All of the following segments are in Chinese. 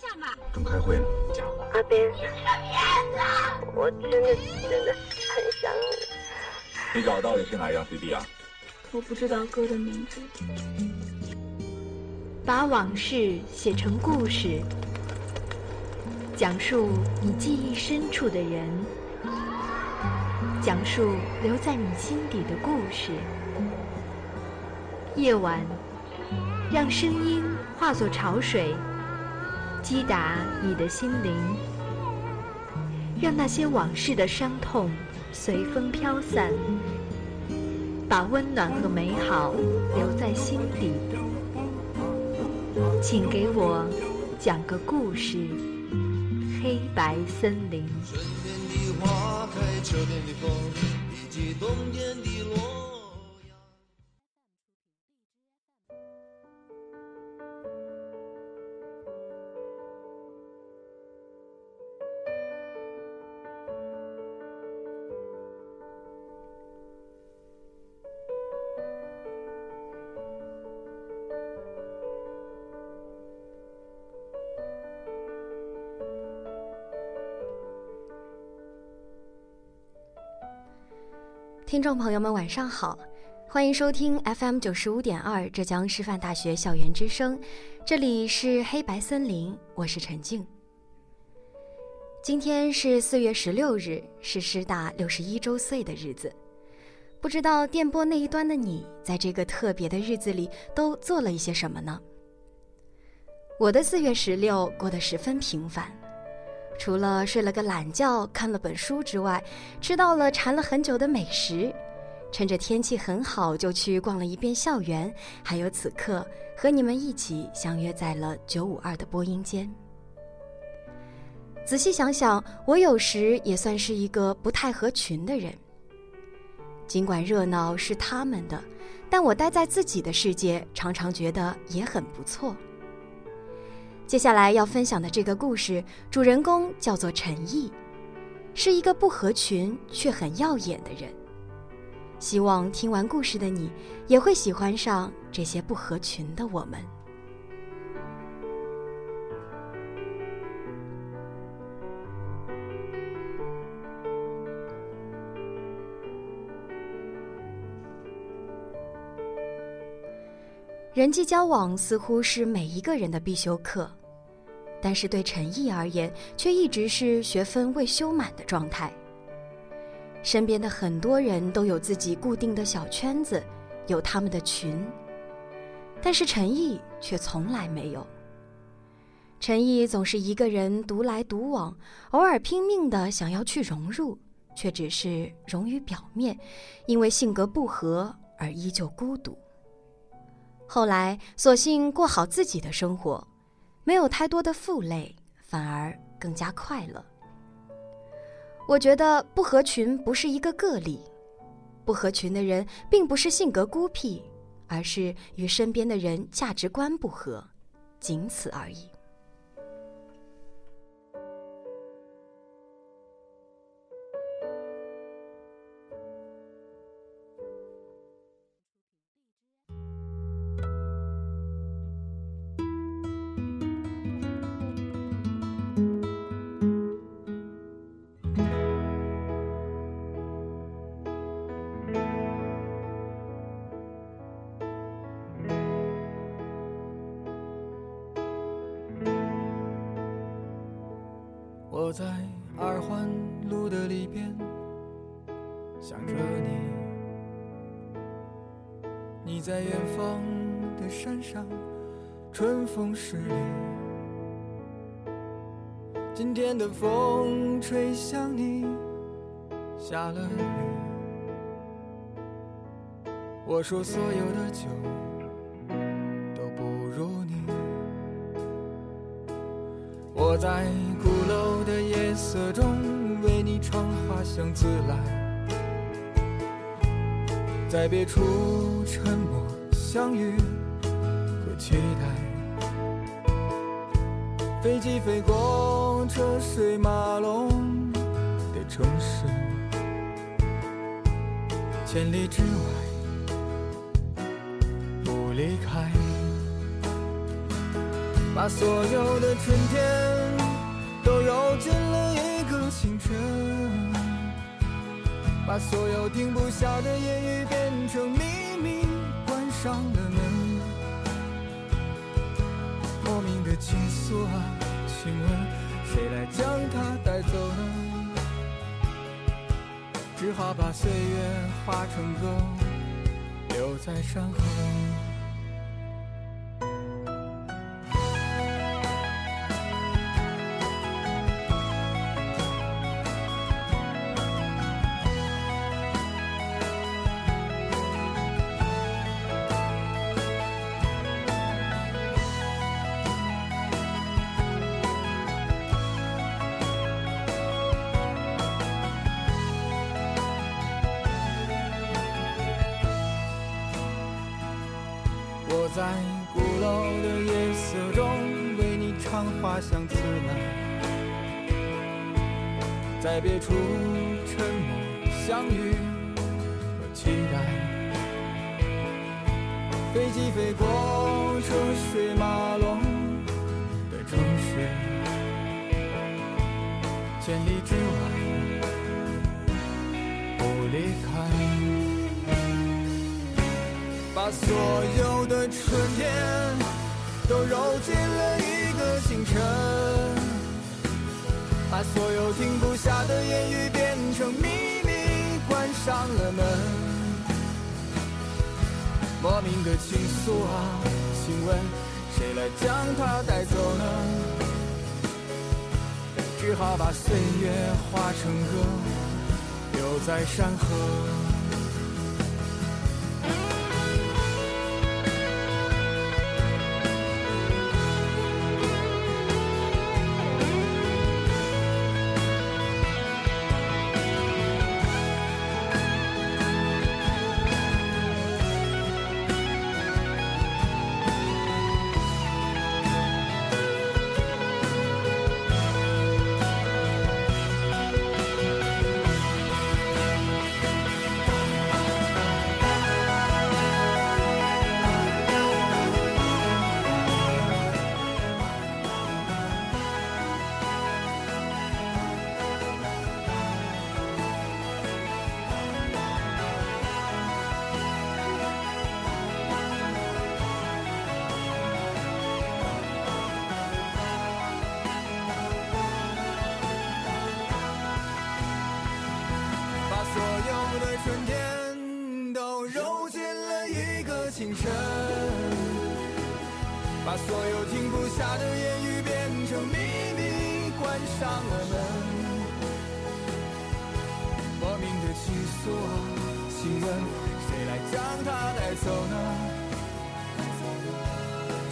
下吧。正开会呢。阿斌，我真的很想你。你找到底是哪一张 CD 啊？我不知道歌的名字。把往事写成故事，讲述你记忆深处的人，讲述留在你心底的故事。夜晚，让声音化作潮水，击打你的心灵，让那些往事的伤痛随风飘散，把温暖和美好留在心底。请给我讲个故事，《黑白森林》。春天的花开，秋天的风，以及冬天的落。听众朋友们，晚上好，欢迎收听 FM 95.2浙江师范大学校园之声，这里是黑白森林，我是陈静。今天是4月16日，是师大61周岁的日子，不知道电波那一端的你，在这个特别的日子里都做了一些什么呢？我的4月16过得十分平凡。除了睡了个懒觉，看了本书之外，吃到了馋了很久的美食，趁着天气很好就去逛了一遍校园，还有此刻和你们一起相约在了952的播音间。仔细想想，我有时也算是一个不太合群的人，尽管热闹是他们的，但我待在自己的世界，常常觉得也很不错。接下来要分享的这个故事，主人公叫做陈毅，是一个不合群却很耀眼的人。希望听完故事的你，也会喜欢上这些不合群的我们。人际交往似乎是每一个人的必修课，但是对陈毅而言，却一直是学分未修满的状态。身边的很多人都有自己固定的小圈子，有他们的群，但是陈毅却从来没有。陈毅总是一个人独来独往，偶尔拼命地想要去融入，却只是融于表面，因为性格不合而依旧孤独。后来索性过好自己的生活，没有太多的负累，反而更加快乐。我觉得不合群不是一个个例，不合群的人并不是性格孤僻，而是与身边的人价值观不合，仅此而已。我在二环路的里边想着你，你在远方的山上春风十里。今天的风吹向你，下了雨。我说所有的酒都不如你。我在鼓楼的夜色中为你唱花香自来，在别处沉默相遇和期待。飞机飞过车水马龙的城市，千里之外不离开。把所有的春天都揉进了一个清晨，把所有停不下的言语变成秘密，关上了门。莫名的情愫啊，请问谁来将它带走呢？只好把岁月化成歌，留在山河。在鼓楼的夜色中为你唱花香自来，在别处沉默相遇和期待。飞机飞过车水马龙的城市，千里之外不离开。把所有的春天都揉进了一个清晨，把所有停不下的言语变成秘密，关上了门。莫名的情愫啊，请问谁来将它带走呢？只好把岁月化成歌，留在山河。把所有停不下的言语变成秘密，关上了门。莫名的情愫，请问谁来将它带走呢？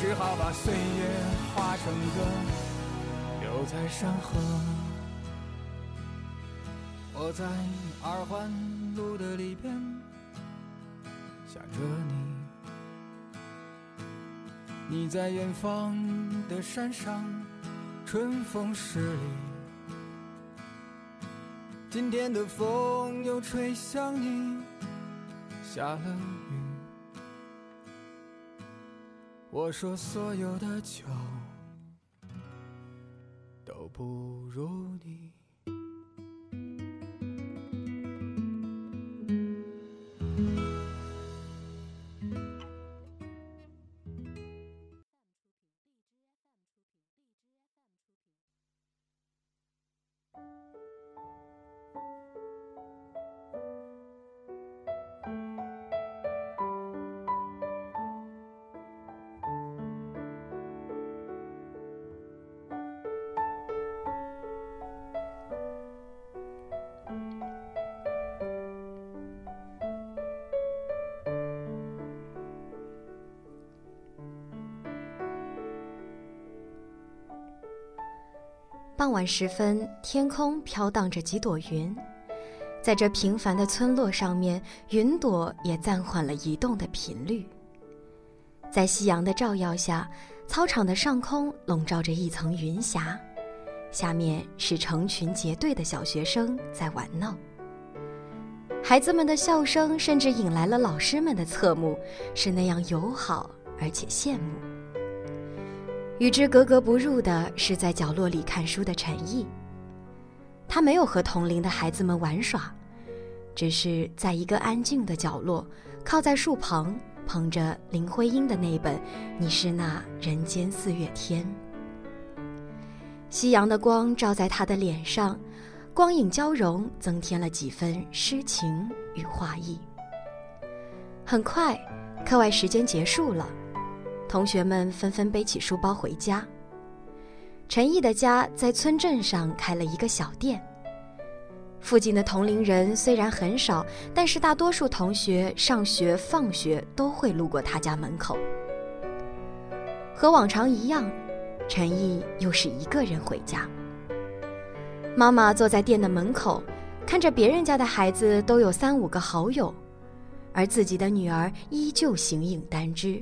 只好把岁月化成歌，留在山河。我在二环路的里边想着你，你在远方的山上，春风十里。今天的风又吹向你，下了雨。我说所有的酒都不如你。傍晚时分，天空飘荡着几朵云，在这平凡的村落上面，云朵也暂缓了移动的频率。在夕阳的照耀下，操场的上空笼罩着一层云霞，下面是成群结队的小学生在玩闹。孩子们的笑声甚至引来了老师们的侧目，是那样友好而且羡慕。与之格格不入的是在角落里看书的陈毅。他没有和同龄的孩子们玩耍，只是在一个安静的角落，靠在树旁，捧着林徽因的那本《你是那人间四月天》。夕阳的光照在他的脸上，光影交融，增添了几分诗情与画意。很快，课外时间结束了，同学们纷纷背起书包回家。陈毅的家在村镇上开了一个小店，附近的同龄人虽然很少，但是大多数同学上学放学都会路过他家门口。和往常一样，陈毅又是一个人回家。妈妈坐在店的门口，看着别人家的孩子都有3-5个好友，而自己的女儿依旧形影单只。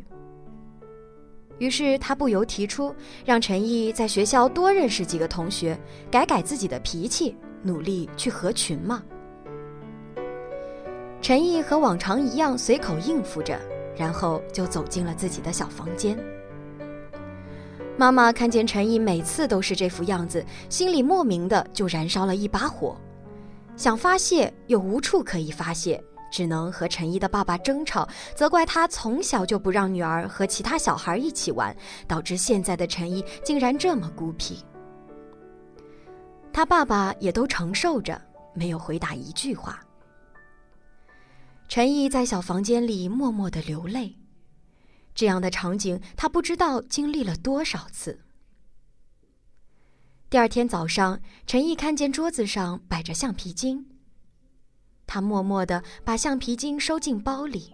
于是她不由提出，让陈毅在学校多认识几个同学，改改自己的脾气，努力去合群嘛。陈毅和往常一样随口应付着，然后就走进了自己的小房间。妈妈看见陈毅每次都是这副样子，心里莫名的就燃烧了一把火，想发泄又无处可以发泄，只能和陈毅的爸爸争吵，责怪他从小就不让女儿和其他小孩一起玩，导致现在的陈毅竟然这么孤僻。他爸爸也都承受着，没有回答一句话。陈毅在小房间里默默地流泪，这样的场景他不知道经历了多少次。第二天早上，陈毅看见桌子上摆着橡皮筋，他默默地把橡皮筋收进包里。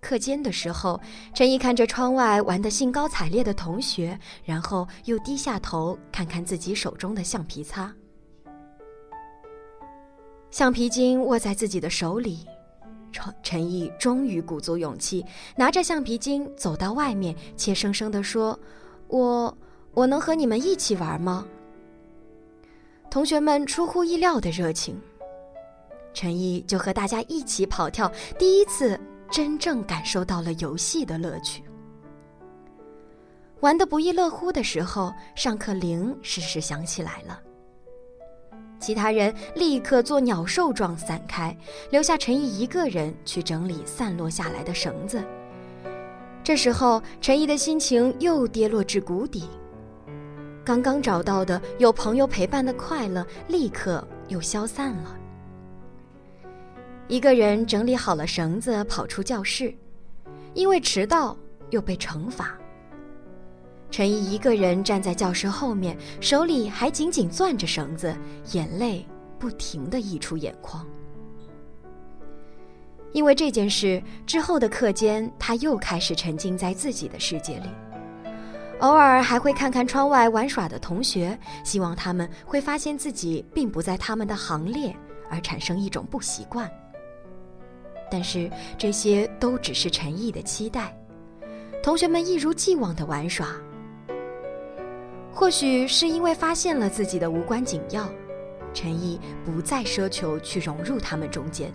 课间的时候，陈毅看着窗外玩得兴高采烈的同学，然后又低下头看看自己手中的橡皮擦。橡皮筋握在自己的手里，陈毅终于鼓足勇气，拿着橡皮筋走到外面，怯生生地说：“我能和你们一起玩吗？”同学们出乎意料的热情，陈毅就和大家一起跑跳，第一次真正感受到了游戏的乐趣。玩得不亦乐乎的时候，上课铃时时响起来了，其他人立刻做鸟兽状散开，留下陈毅一个人去整理散落下来的绳子。这时候陈毅的心情又跌落至谷底，刚刚找到的有朋友陪伴的快乐立刻又消散了。一个人整理好了绳子跑出教室，因为迟到又被惩罚。陈毅一个人站在教室后面，手里还紧紧攥着绳子，眼泪不停地溢出眼眶。因为这件事之后的课间，他又开始沉浸在自己的世界里，偶尔还会看看窗外玩耍的同学，希望他们会发现自己并不在他们的行列，而产生一种不习惯。但是这些都只是陈毅的期待，同学们一如既往地玩耍。或许是因为发现了自己的无关紧要，陈毅不再奢求去融入他们中间。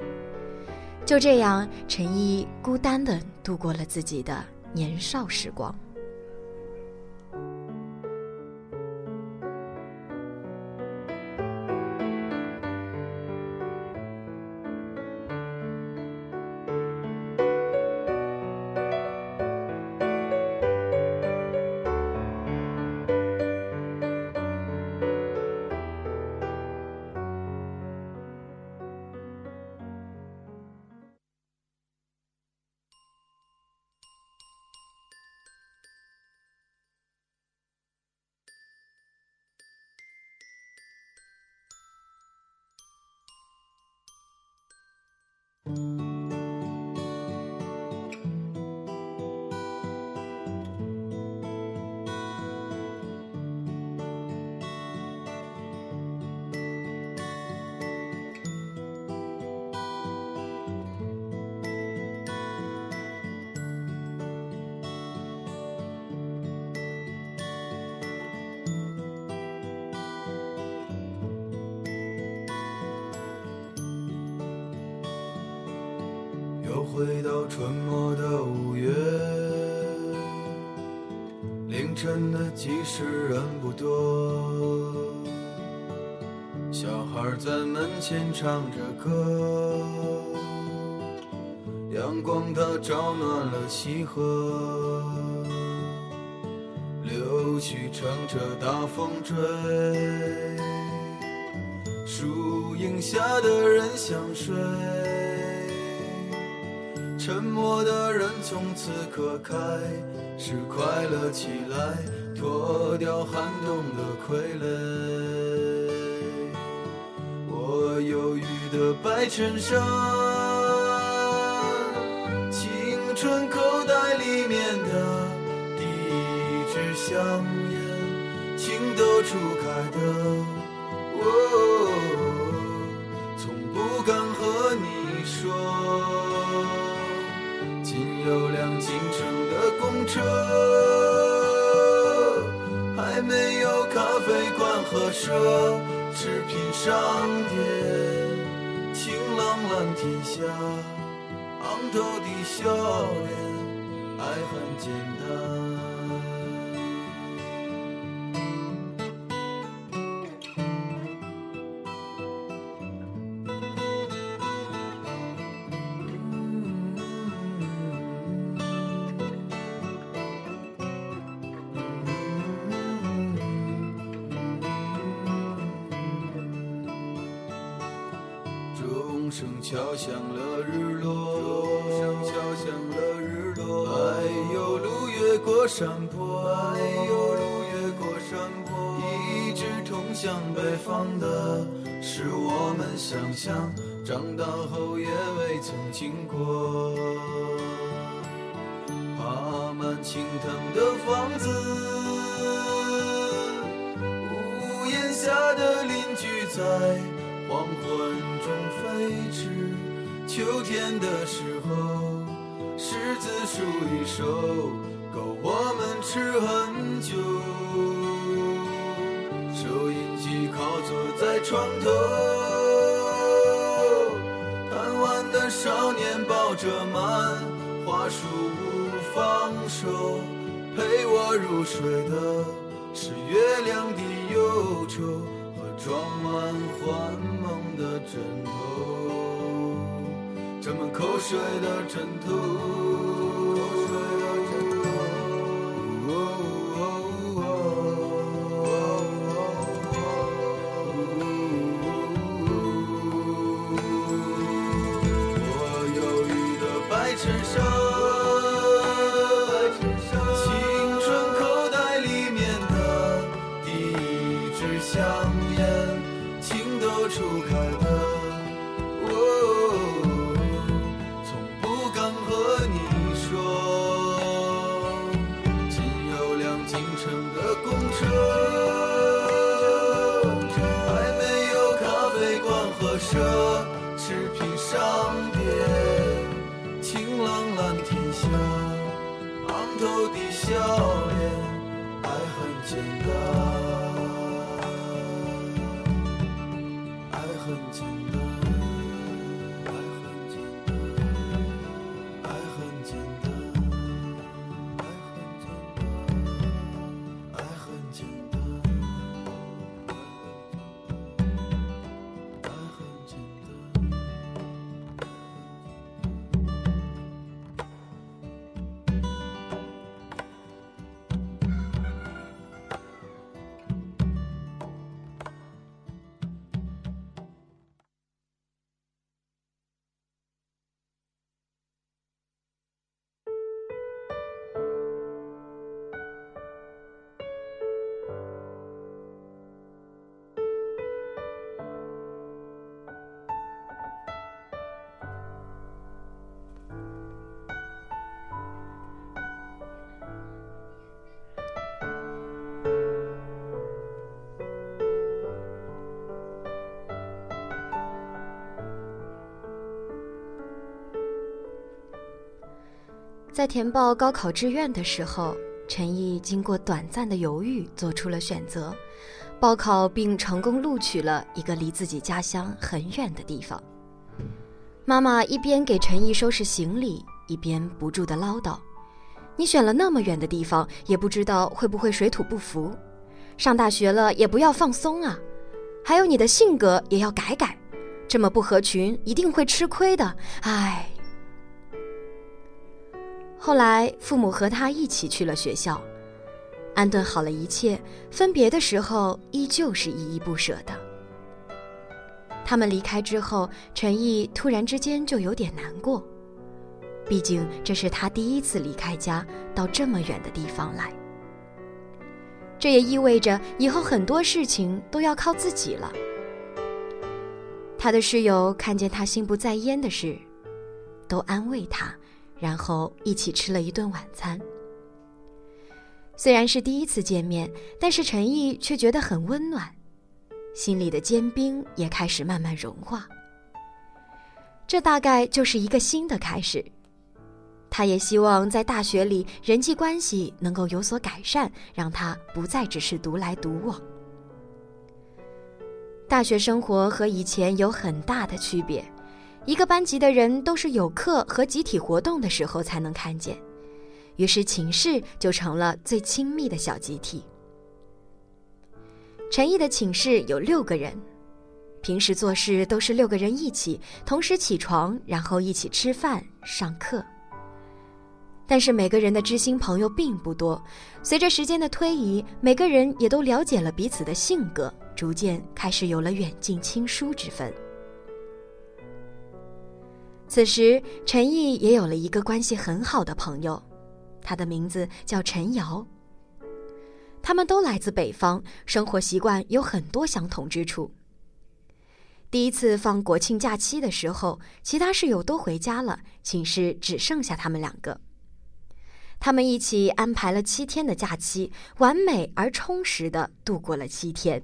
就这样，陈毅孤单地度过了自己的年少时光。又回到春末的5月，凌真的其实人不多，小孩在门前唱着歌，阳光它照暖了溪河，柳絮乘着大风追，树荫下的人想睡，沉默的人从此刻开始快乐起来，脱掉寒冬的傀儡。我忧郁的白衬衫，青春口袋里面的第一支香烟，情窦初开的我，从不敢和你说。仅有辆进城的公车，还没有咖啡馆和奢侈品商店，晴朗蓝天下昂头的笑脸，爱很简单。钟声敲响了日落，哎呦路越过山坡，一直通向北方的是我们想象，长大后也未曾经过。爬满青藤的房子，屋檐下的邻居在黄昏中飞驰，秋天的时候，柿子树一熟，够我们吃很久。收音机靠坐在床头，贪玩的少年抱着漫画书不放手，陪我入睡的是月亮的忧愁。装满幻梦的枕头，沾满口水的枕头，我忧郁的白衬衫。奢侈品商店，晴朗蓝天下昂头的笑脸，爱很简单，爱很简单，爱很简单，爱很简单，爱很简单。在填报高考志愿的时候，陈毅经过短暂的犹豫做出了选择，报考并成功录取了一个离自己家乡很远的地方。妈妈一边给陈毅收拾行李，一边不住地唠叨，你选了那么远的地方，也不知道会不会水土不服。上大学了也不要放松啊，还有你的性格也要改改，这么不合群一定会吃亏的，唉。后来父母和他一起去了学校，安顿好了一切，分别的时候依旧是依依不舍的。他们离开之后，陈毅突然之间就有点难过，毕竟这是他第一次离开家到这么远的地方来。这也意味着以后很多事情都要靠自己了。他的室友看见他心不在焉的事，都安慰他，然后一起吃了一顿晚餐。虽然是第一次见面，但是陈毅却觉得很温暖，心里的坚冰也开始慢慢融化。这大概就是一个新的开始。他也希望在大学里人际关系能够有所改善，让他不再只是独来独往。大学生活和以前有很大的区别，一个班级的人都是有课和集体活动的时候才能看见，于是寝室就成了最亲密的小集体。陈毅的寝室有6个人，平时做事都是6个人一起，同时起床，然后一起吃饭、上课。但是每个人的知心朋友并不多，随着时间的推移，每个人也都了解了彼此的性格，逐渐开始有了远近亲疏之分。此时，陈毅也有了一个关系很好的朋友，他的名字叫陈瑶。他们都来自北方，生活习惯有很多相同之处。第一次放国庆假期的时候，其他室友都回家了，寝室只剩下他们2个。他们一起安排了7天的假期，完美而充实地度过了7天。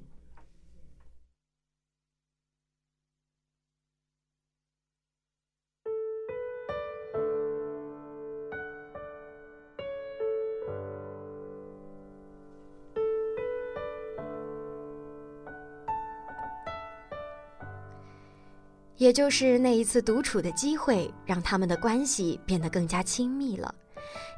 也就是那一次独处的机会，让他们的关系变得更加亲密了，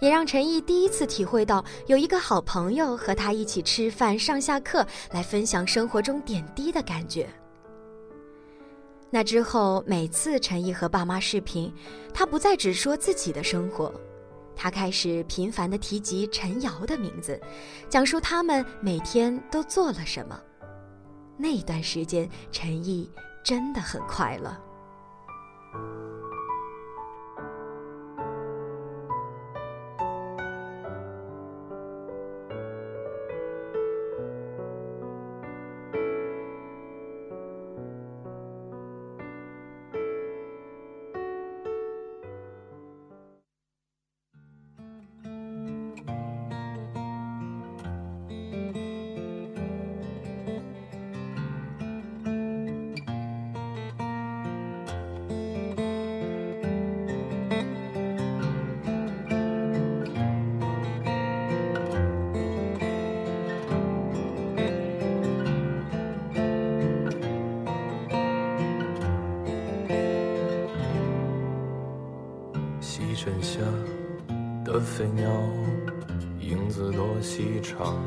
也让陈毅第一次体会到有一个好朋友和他一起吃饭、上下课，来分享生活中点滴的感觉。那之后，每次陈毅和爸妈视频，他不再只说自己的生活，他开始频繁地提及陈瑶的名字，讲述他们每天都做了什么。那段时间，陈毅真的很快乐。枕下的飞鸟，影子多细长，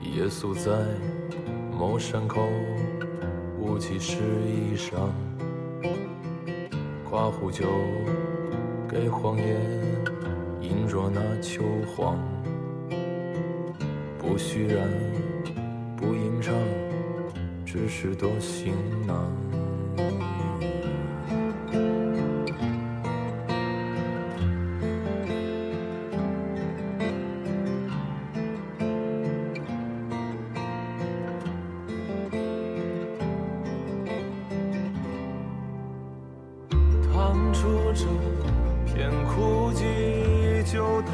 夜宿在某山口，雾气湿衣裳，夸壶酒给荒野，饮着那秋黄，不虚然，不吟唱，只是多行囊。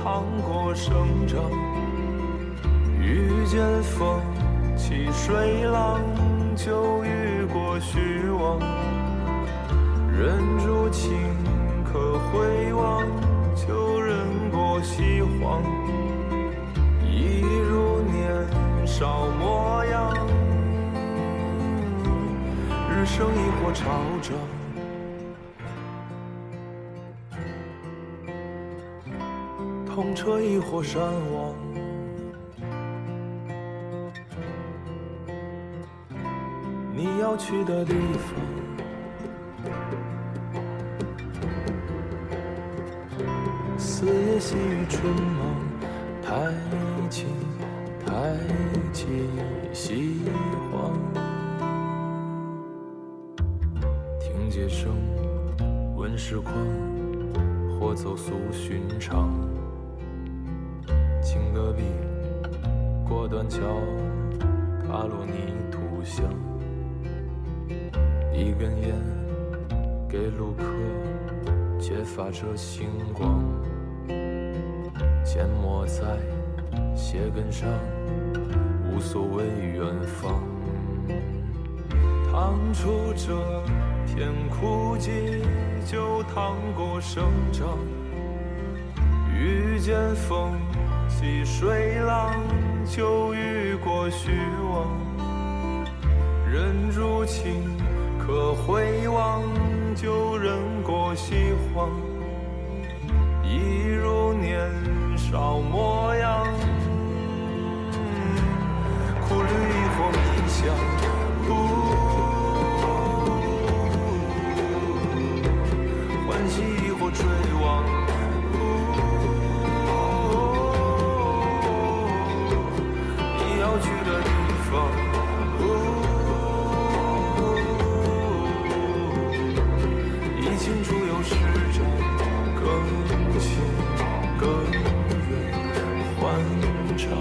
趟过生长，遇见风起水浪，就遇过虚妄，忍住情可回望，就忍过西荒，一如年少模样，日升亦或潮涨。风车一伙山王，你要去的地方。四野细雨春忙，太极太极西黄。听街声，闻市况，或走俗寻常。 青戈壁，过断桥，卡洛尼土乡。一根烟，给路客揭发着星光。钱抹在鞋跟上，无所谓远方。趟出这片枯寂，就趟过生长。遇见风。 细水浪就遇过虚妄，人如情可回望，就忍过西荒。一如年少模样，苦旅亦或冥想。欢喜亦或追忘。 去的地方，已清楚有时针，更近更远，欢畅。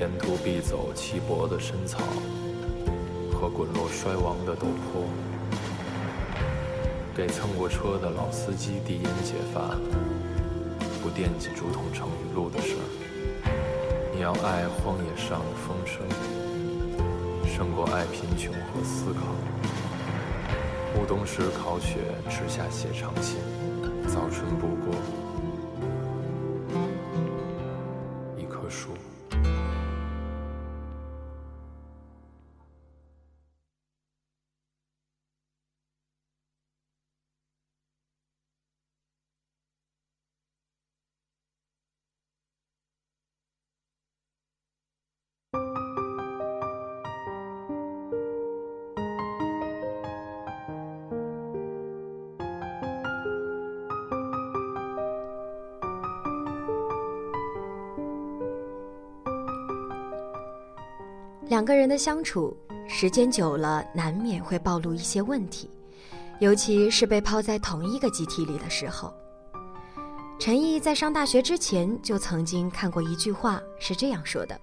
沿途必走稀薄的深草和滚落衰亡的陡坡，给蹭过车的老司机递烟解乏。 不惦记竹筒盛雨露的事儿，你要爱荒野上的风声，胜过爱贫穷和思考。暮冬时烤雪，池下写长信，早春不过一棵树。两个人的相处，时间久了难免会暴露一些问题，尤其是被抛在同一个集体里的时候。陈毅在上大学之前就曾经看过一句话，是这样说的：“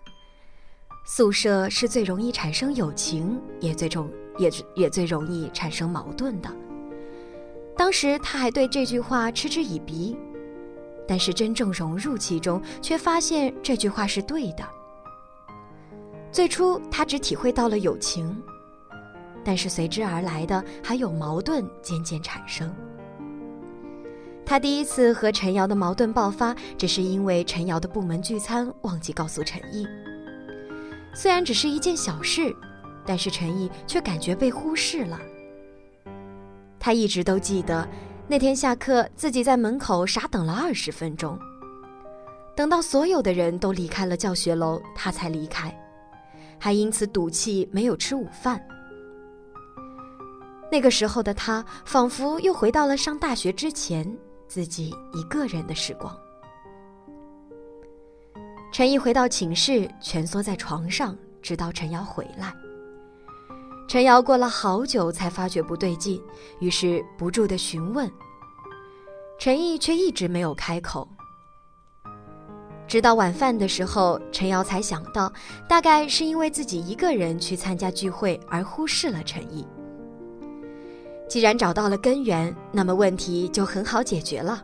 宿舍是最容易产生友情，也最容易产生矛盾的。”当时他还对这句话嗤之以鼻，但是真正融入其中，却发现这句话是对的。 最初，他只体会到了友情，但是随之而来的还有矛盾渐渐产生。他第一次和陈瑶的矛盾爆发，只是因为陈瑶的部门聚餐忘记告诉陈毅。虽然只是一件小事，但是陈毅却感觉被忽视了。他一直都记得那天下课，自己在门口傻等了20分钟，等到所有的人都离开了教学楼，他才离开。 还因此赌气没有吃午饭。那个时候的他，仿佛又回到了上大学之前自己一个人的时光。陈毅回到寝室，蜷缩在床上，直到陈瑶回来。陈瑶过了好久才发觉不对劲，于是不住地询问，陈毅却一直没有开口。 直到晚饭的时候，陈瑶才想到，大概是因为自己一个人去参加聚会而忽视了陈毅。既然找到了根源，那么问题就很好解决了。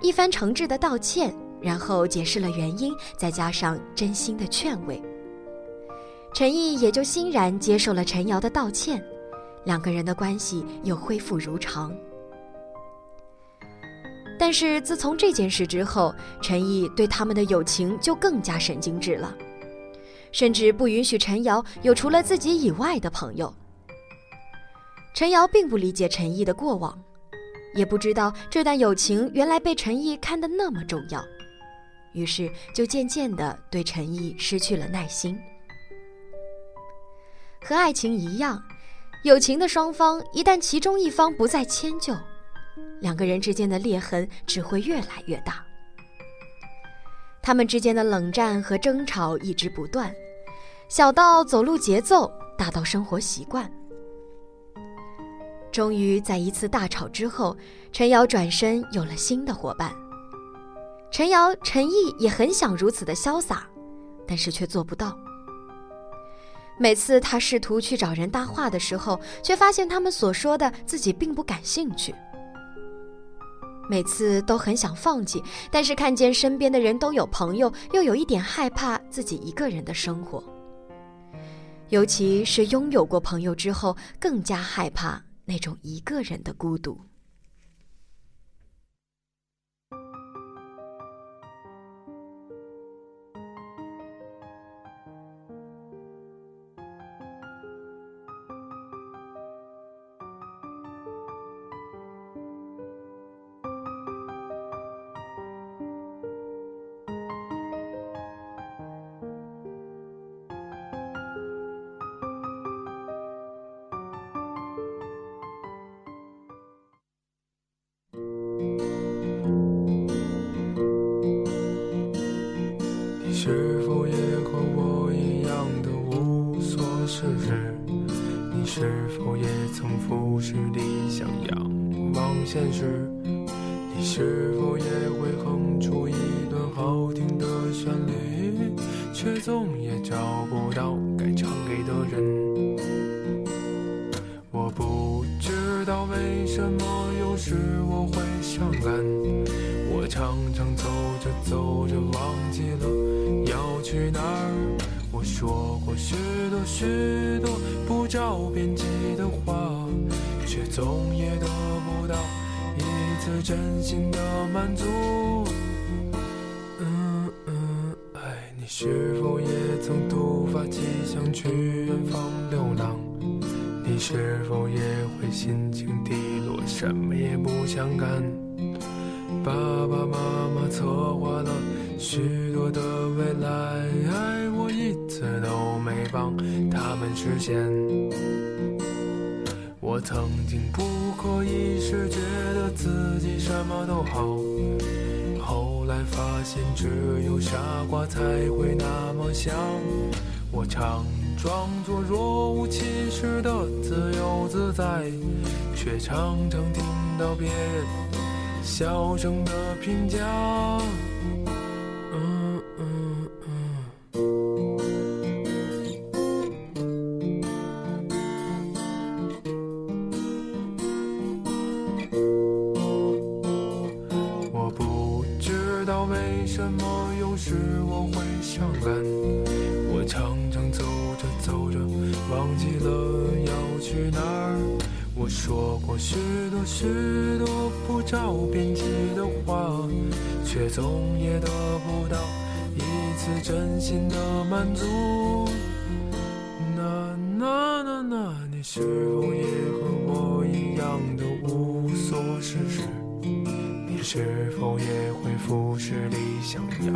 一番诚挚的道歉，然后解释了原因，再加上真心的劝慰，陈毅也就欣然接受了陈瑶的道歉，两个人的关系又恢复如常。 但是自从这件事之后，陈毅对他们的友情就更加神经质了，甚至不允许陈瑶有除了自己以外的朋友。陈瑶并不理解陈毅的过往，也不知道这段友情原来被陈毅看得那么重要，于是就渐渐地对陈毅失去了耐心。和爱情一样，友情的双方一旦其中一方不再迁就，两个人之间的裂痕只会越来越大。他们之间的冷战和争吵一直不断，小到走路节奏，大到生活习惯。终于在一次大吵之后，陈瑶转身有了新的伙伴。陈瑶、陈毅也很想如此的潇洒，但是却做不到。每次他试图去找人搭话的时候，却发现他们所说的自己并不感兴趣。每次都很想放弃，但是看见身边的人都有朋友，又有一点害怕自己一个人的生活。尤其是拥有过朋友之后，更加害怕那种一个人的孤独。是否也和我一样的无所事事？你是否也曾俯视理想，仰望现实？你是否也会哼出一段好听的旋律，却总也找不到该唱给的人？我不知道为什么有时我会伤感，我常常走着走着忘记了要去哪儿？我说过许多许多不着边际的话，却总也得不到一次真心的满足。爱你是否也曾突发奇想去远方流浪？你是否也会心情低落，什么也不想干？爸爸妈妈策划了许多的未来，我一次都没帮他们实现。我曾经不可一世，觉得自己什么都好，后来发现只有傻瓜才会那么想。我常装作若无其事的自由自在，却常常听到别人小声的评价。我说过许多许多不着边际的话，却总也得不到一次真心的满足。你是否也和我一样的无所事事？你是否也会俯视理想，仰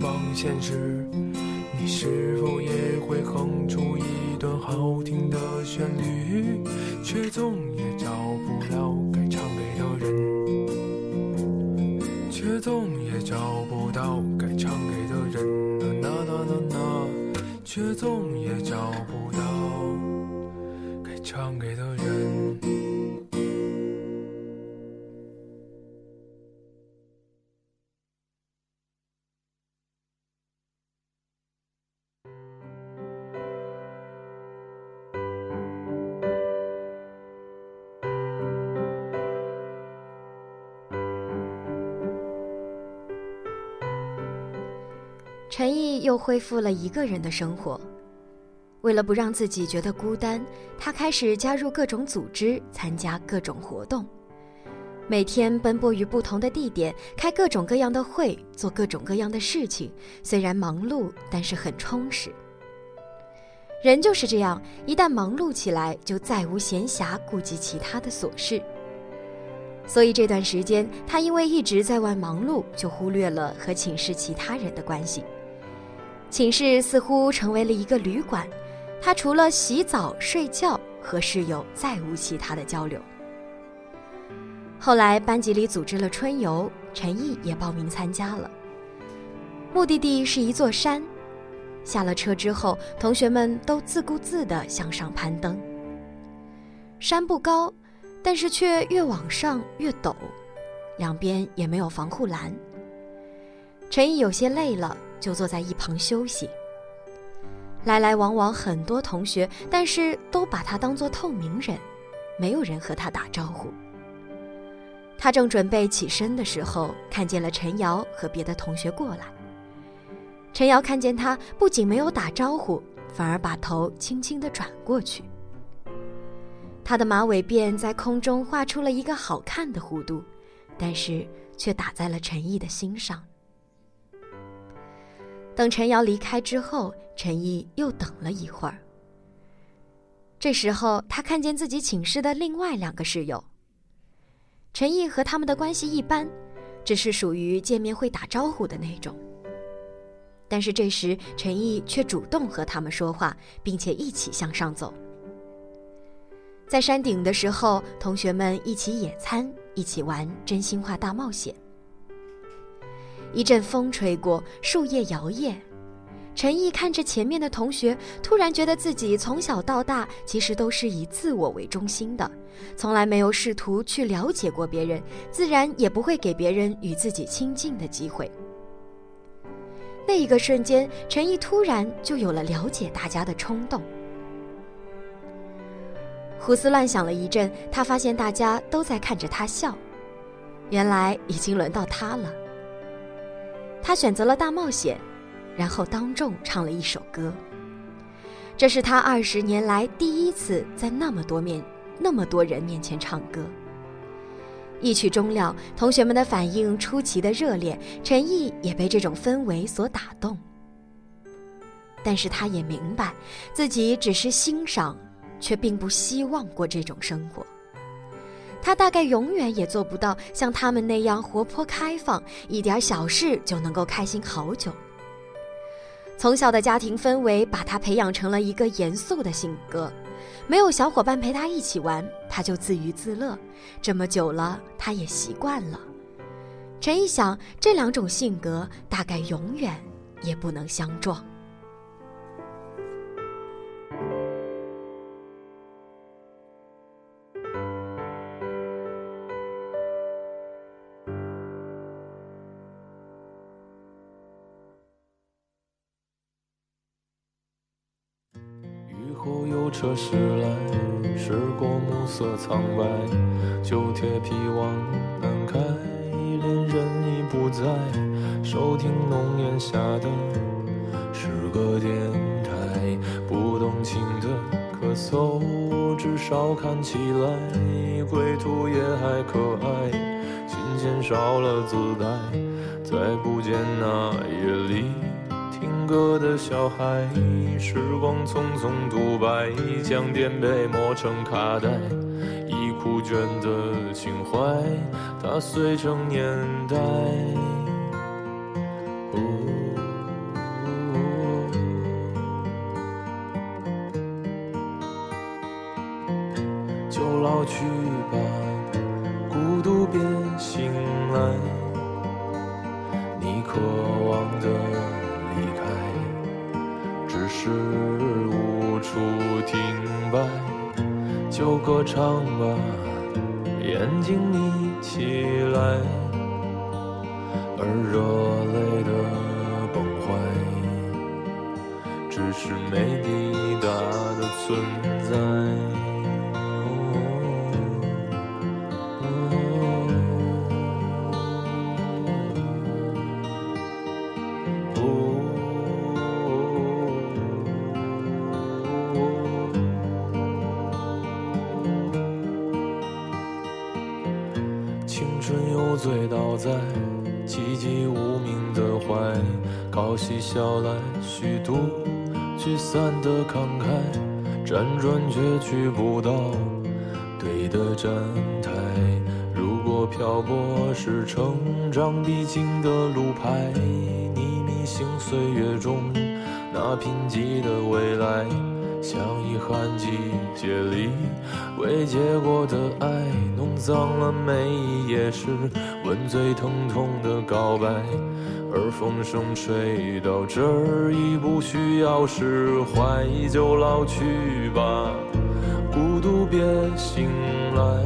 望现实？你是否也会哼出一段好听的旋律，却总也找不到该唱给的人，却总也找不到该唱给的人，却总也找不到该唱给的人。陈毅又恢复了一个人的生活，为了不让自己觉得孤单，他开始加入各种组织，参加各种活动，每天奔波于不同的地点，开各种各样的会，做各种各样的事情，虽然忙碌，但是很充实。人就是这样，一旦忙碌起来，就再无闲暇顾及其他的琐事。所以这段时间，他因为一直在外忙碌，就忽略了和寝室其他人的关系。寝室似乎成为了一个旅馆，他除了洗澡、睡觉，和室友再无其他的交流。后来班级里组织了春游，陈毅也报名参加了。目的地是一座山，下了车之后，同学们都自顾自地向上攀登。山不高，但是却越往上越陡，两边也没有防护栏。陈毅有些累了，就坐在一旁休息。来来往往很多同学，但是都把他当作透明人，没有人和他打招呼。他正准备起身的时候，看见了陈瑶和别的同学过来。陈瑶看见他，不仅没有打招呼，反而把头轻轻地转过去。他的马尾辫在空中画出了一个好看的弧度，但是却打在了陈毅的心上。等陈瑶离开之后，陈毅又等了一会儿。这时候，他看见自己寝室的另外两个室友。陈毅和他们的关系一般，只是属于见面会打招呼的那种。但是这时，陈毅却主动和他们说话，并且一起向上走。在山顶的时候，同学们一起野餐，一起玩真心话大冒险。一阵风吹过，树叶摇曳。陈毅看着前面的同学，突然觉得自己从小到大其实都是以自我为中心的，从来没有试图去了解过别人，自然也不会给别人与自己亲近的机会。那一个瞬间，陈毅突然就有了了解大家的冲动。胡思乱想了一阵，他发现大家都在看着他笑，原来已经轮到他了。他选择了大冒险，然后当众唱了一首歌。这是他20年来第一次在那么多人面前唱歌。一曲终了，同学们的反应出奇的热烈，陈毅也被这种氛围所打动。但是他也明白，自己只是欣赏，却并不希望过这种生活。他大概永远也做不到像他们那样活泼开放，一点小事就能够开心好久。从小的家庭氛围把他培养成了一个严肃的性格，没有小伙伴陪他一起玩，他就自娱自乐，这么久了，他也习惯了。陈毅想，这两种性格大概永远也不能相撞。车驶来，驶过暮色苍白，旧铁皮往南开，恋人已不在，收听浓烟下的是个电台，不动情的咳嗽，至少看起来归途也还可爱，琴弦少了自带，再不见那夜里歌的小孩，时光匆匆独白，将颠沛磨成卡带，已枯卷的情怀，它碎成年代。就老去吧，孤独别醒来，你渴望的离开，只是无处停摆，就歌唱吧，眼睛眯起来，而热泪的崩坏，只是没抵达的存在。醉倒在寂寂无名的怀，高息笑来虚度，聚散的慷慨，辗转却去不到对的站台。如果漂泊是成长必经的路牌，你迷醒岁月中那贫瘠的未来，像遗憾季节里未结果的爱，弄脏了每一页是吻最疼痛的告白。而风声吹到这儿已不需要释怀，就老去吧，孤独别醒来，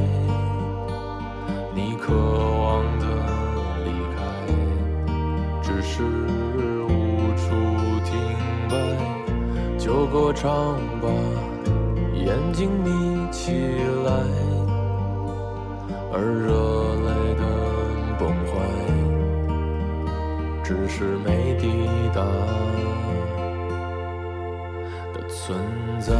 你渴望的离开只是无处停摆。就歌唱吧，眼睛眯起来，而热泪的崩坏只是没抵达的存在。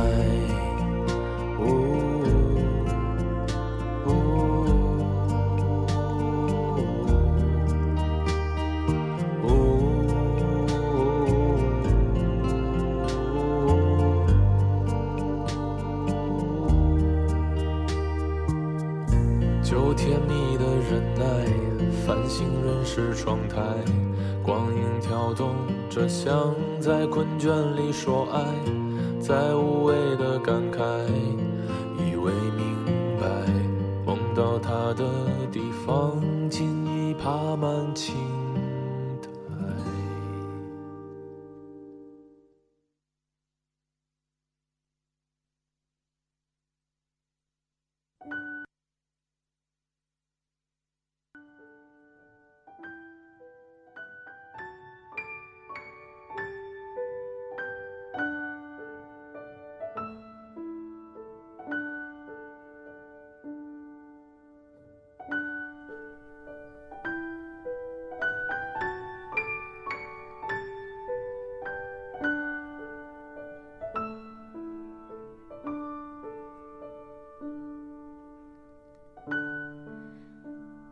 就甜蜜的忍耐，反省人世窗台，光影跳动着，像在困倦里说爱，在无谓的感慨，以为明白，梦到他的地方，竟已爬满青苔。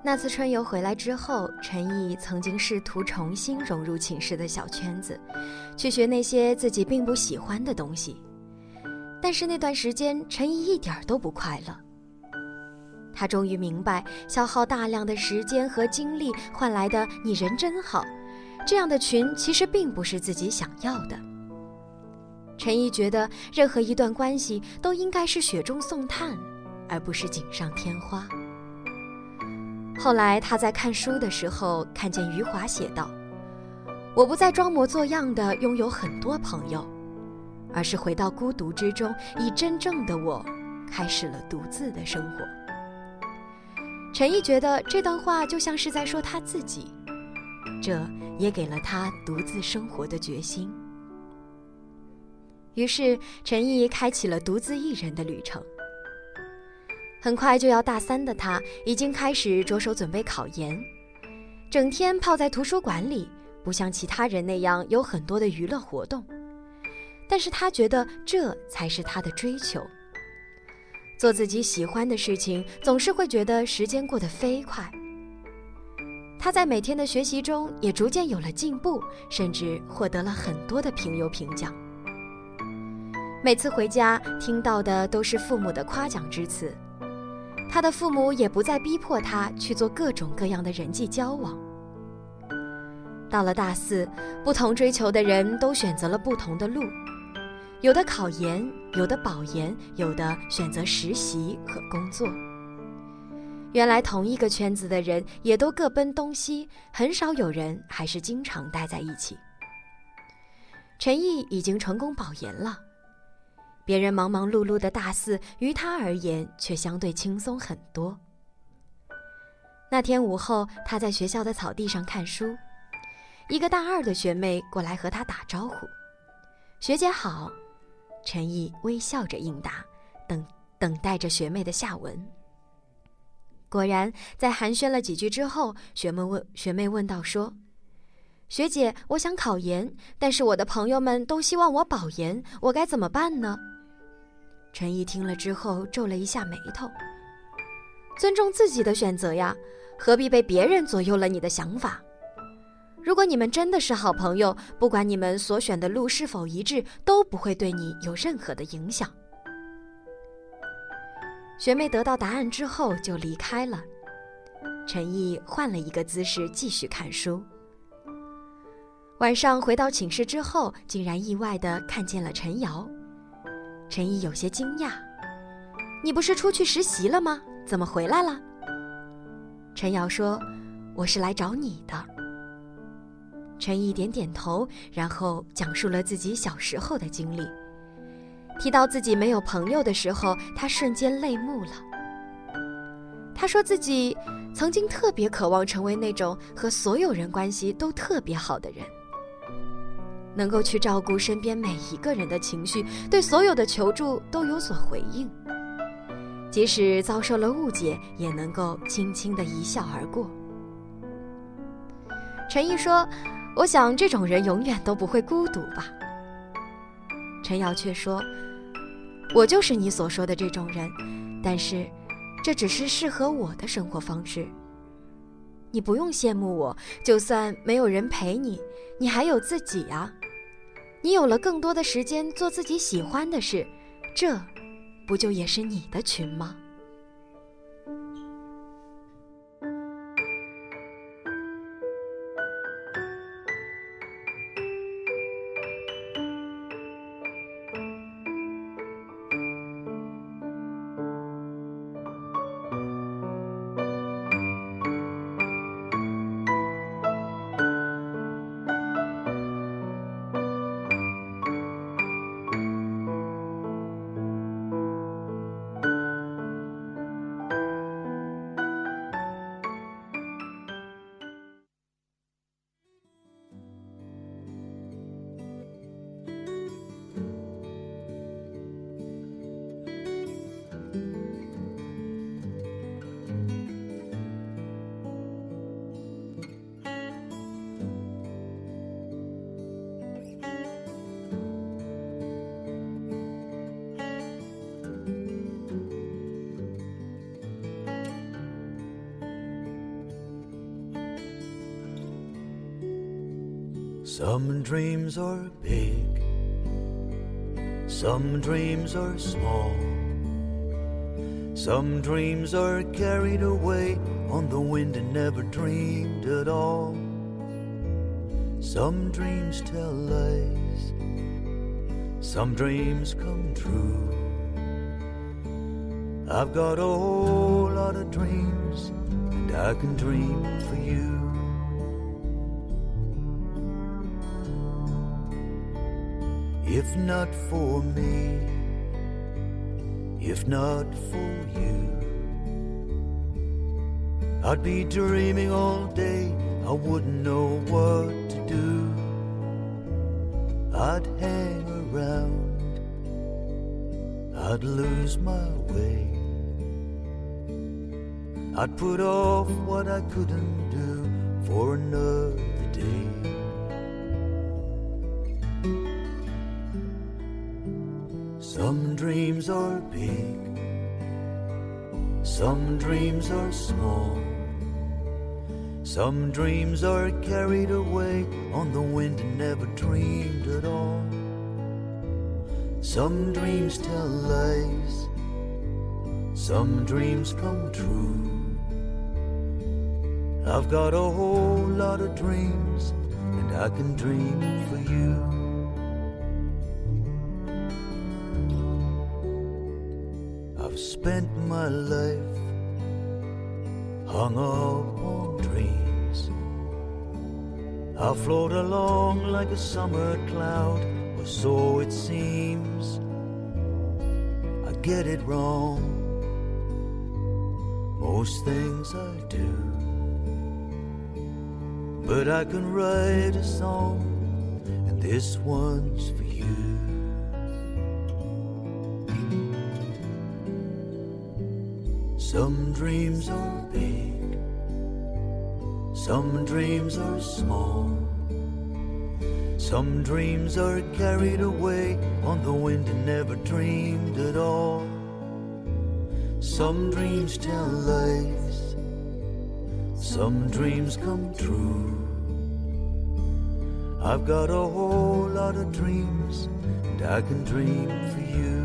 那次春游回来之后，陈毅曾经试图重新融入寝室的小圈子，去学那些自己并不喜欢的东西。但是那段时间，陈毅一点都不快乐。他终于明白，消耗大量的时间和精力换来的“你人真好”这样的群，其实并不是自己想要的。陈毅觉得，任何一段关系都应该是雪中送炭，而不是锦上添花。后来他在看书的时候看见余华写道，我不再装模作样地拥有很多朋友，而是回到孤独之中，以真正的我开始了独自的生活。陈毅觉得这段话就像是在说他自己，这也给了他独自生活的决心。于是陈毅开启了独自一人的旅程。很快就要大三的他，已经开始着手准备考研，整天泡在图书馆里，不像其他人那样有很多的娱乐活动。但是他觉得这才是他的追求。做自己喜欢的事情，总是会觉得时间过得飞快。他在每天的学习中也逐渐有了进步，甚至获得了很多的评优评奖。每次回家听到的都是父母的夸奖之词。他的父母也不再逼迫他去做各种各样的人际交往。到了大四，不同追求的人都选择了不同的路，有的考研，有的保研，有的选择实习和工作。原来同一个圈子的人也都各奔东西，很少有人还是经常待在一起。陈毅已经成功保研了。别人忙忙碌碌的大四，于他而言却相对轻松很多。那天午后，他在学校的草地上看书，一个大二的学妹过来和他打招呼：“学姐好。”陈毅微笑着应答，等待着学妹的下文。果然，在寒暄了几句之后，学妹问道说：“学姐，我想考研，但是我的朋友们都希望我保研，我该怎么办呢？”陈毅听了之后皱了一下眉头。尊重自己的选择呀，何必被别人左右了你的想法？如果你们真的是好朋友，不管你们所选的路是否一致，都不会对你有任何的影响。学妹得到答案之后就离开了。陈毅换了一个姿势继续看书。晚上回到寝室之后，竟然意外地看见了陈瑶。陈毅有些惊讶：“你不是出去实习了吗？怎么回来了？”陈瑶说：“我是来找你的。”陈毅点点头，然后讲述了自己小时候的经历。提到自己没有朋友的时候，他瞬间泪目了。他说自己曾经特别渴望成为那种和所有人关系都特别好的人，能够去照顾身边每一个人的情绪，对所有的求助都有所回应，即使遭受了误解，也能够轻轻地一笑而过。陈毅说：“我想这种人永远都不会孤独吧。”陈瑶却说：“我就是你所说的这种人，但是这只是适合我的生活方式。你不用羡慕我，就算没有人陪你，你还有自己啊。你有了更多的时间做自己喜欢的事，这不就也是你的群吗？”Some dreams are big, some dreams are small, some dreams are carried away on the wind and never dreamed at all. Some dreams tell lies, some dreams come true. I've got a whole lot of dreams, and I can dream for you.If not for me, if not for you, I'd be dreaming all day, I wouldn't know what to do. I'd hang around, I'd lose my way, I'd put off what I couldn't do for another day.Some dreams are big, some dreams are small, some dreams are carried away on the wind and never dreamed at all. Some dreams tell lies, some dreams come true. I've got a whole lot of dreams, and I can dream for you.Spent my life hung up on dreams. I float along like a summer cloud, or so it seems. I get it wrong, most things I do, but I can write a song, and this one's for you.Some dreams are big, some dreams are small, some dreams are carried away on the wind and never dreamed at all. Some dreams tell lies, some dreams come true. I've got a whole lot of dreams, and I can dream for you.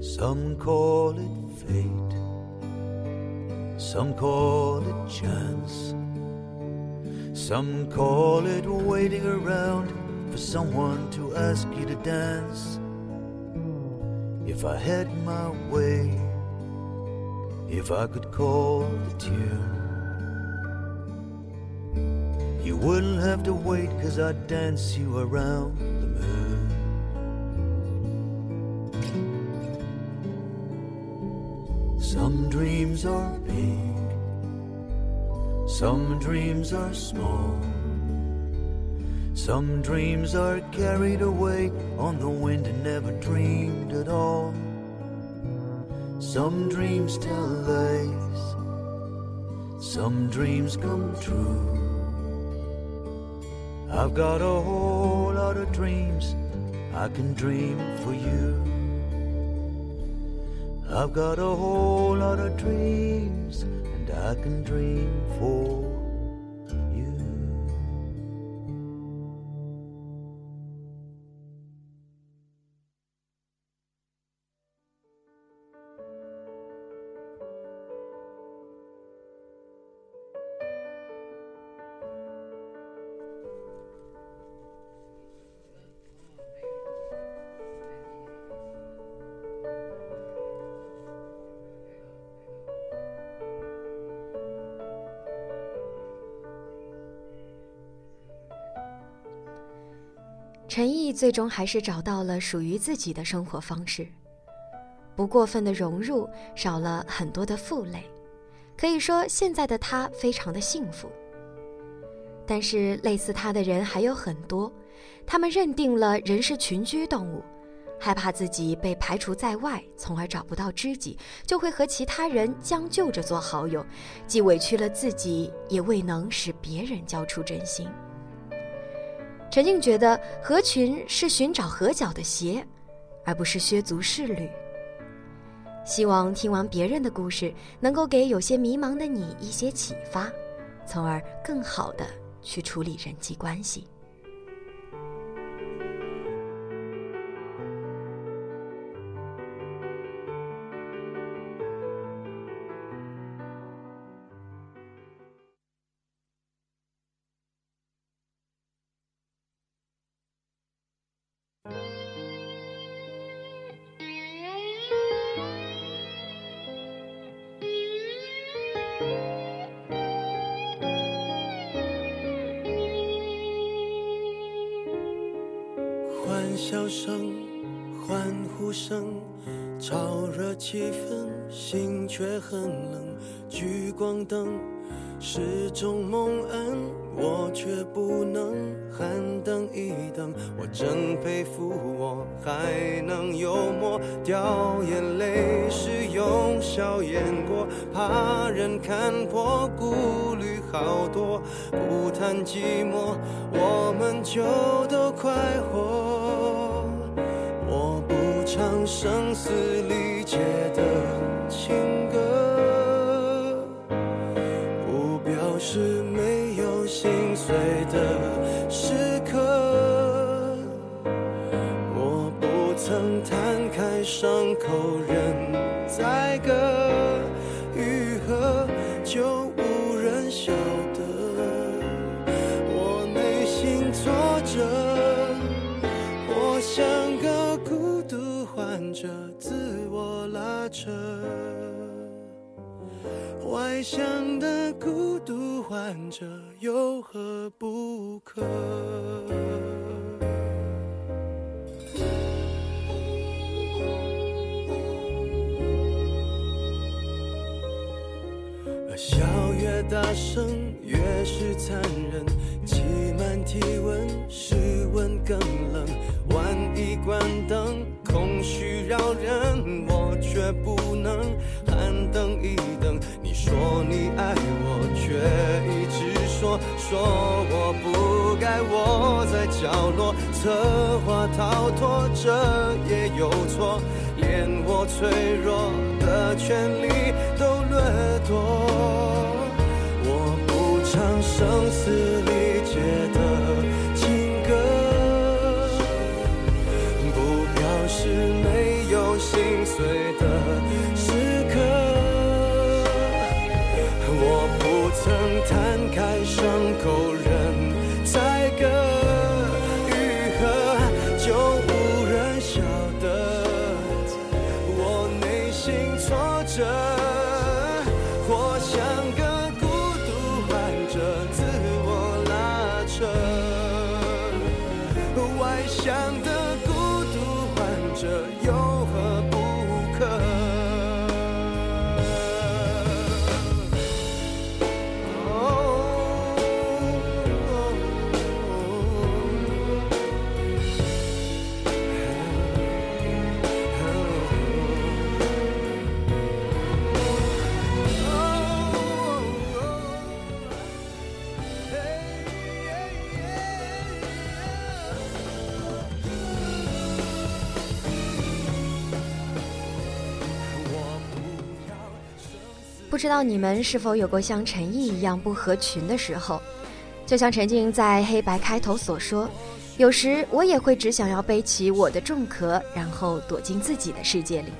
Some call it fate, some call it chance, some call it waiting around for someone to ask you to dance. If I had my way, if I could call the tune, you wouldn't have to wait, 'cause I'd dance you around the moon. Some dreams are big, some dreams are small, some dreams are carried away on the wind and never dreamed at all. Some dreams tell lies, some dreams come true. I've got a whole lot of dreams, I can dream for you. I've got a whole lot of dreams, and I can dream for you.陈毅最终还是找到了属于自己的生活方式，不过分的融入，少了很多的负累，可以说现在的他非常的幸福。但是类似他的人还有很多，他们认定了人是群居动物，害怕自己被排除在外，从而找不到知己，就会和其他人将就着做好友，既委屈了自己，也未能使别人交出真心。陈静觉得合群是寻找合脚的鞋，而不是削足适履。希望听完别人的故事，能够给有些迷茫的你一些启发，从而更好地去处理人际关系。笑声，欢呼声，炒热气氛，心却很冷。聚光灯是种梦恩，我却不能喊等一等。我真佩服我还能幽默，掉眼泪是用笑掩过，怕人看破，顾虑好多，不谈寂寞，我们就都快活。唱声嘶力竭的情歌，不表示没有心碎的时刻。我不曾摊开伤口任宰割，愈合就无人晓得我内心挫折。我想着自我拉扯，外向的孤独患者有何不可？笑越大声越是残忍，挤满体温，室温更冷，万一关灯，空虚扰人，我却不能喊等一等。你说你爱我，却一直说我不该窝在角落，策划逃脱，这也有错，连我脆弱的权利都掠夺。思理解的情歌，不表示没有心碎的时刻。我不曾摊开伤口任宰割，愈合就无人晓得我内心挫折。 不知道你们是否有过像陈毅一样不合群的时候？就像陈静在《黑白》开头所说，有时我也会只想要背起我的重壳，然后躲进自己的世界里。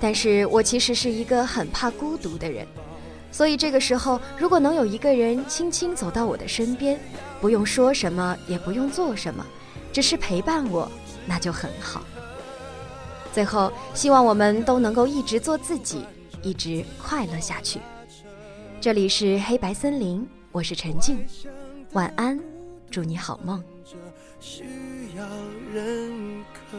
但是我其实是一个很怕孤独的人，所以这个时候如果能有一个人轻轻走到我的身边，不用说什么，也不用做什么，只是陪伴我，那就很好。最后，希望我们都能够一直做自己。 一直快乐下去。这里是黑白森林，我是陈静，晚安，祝你好梦。需要认可。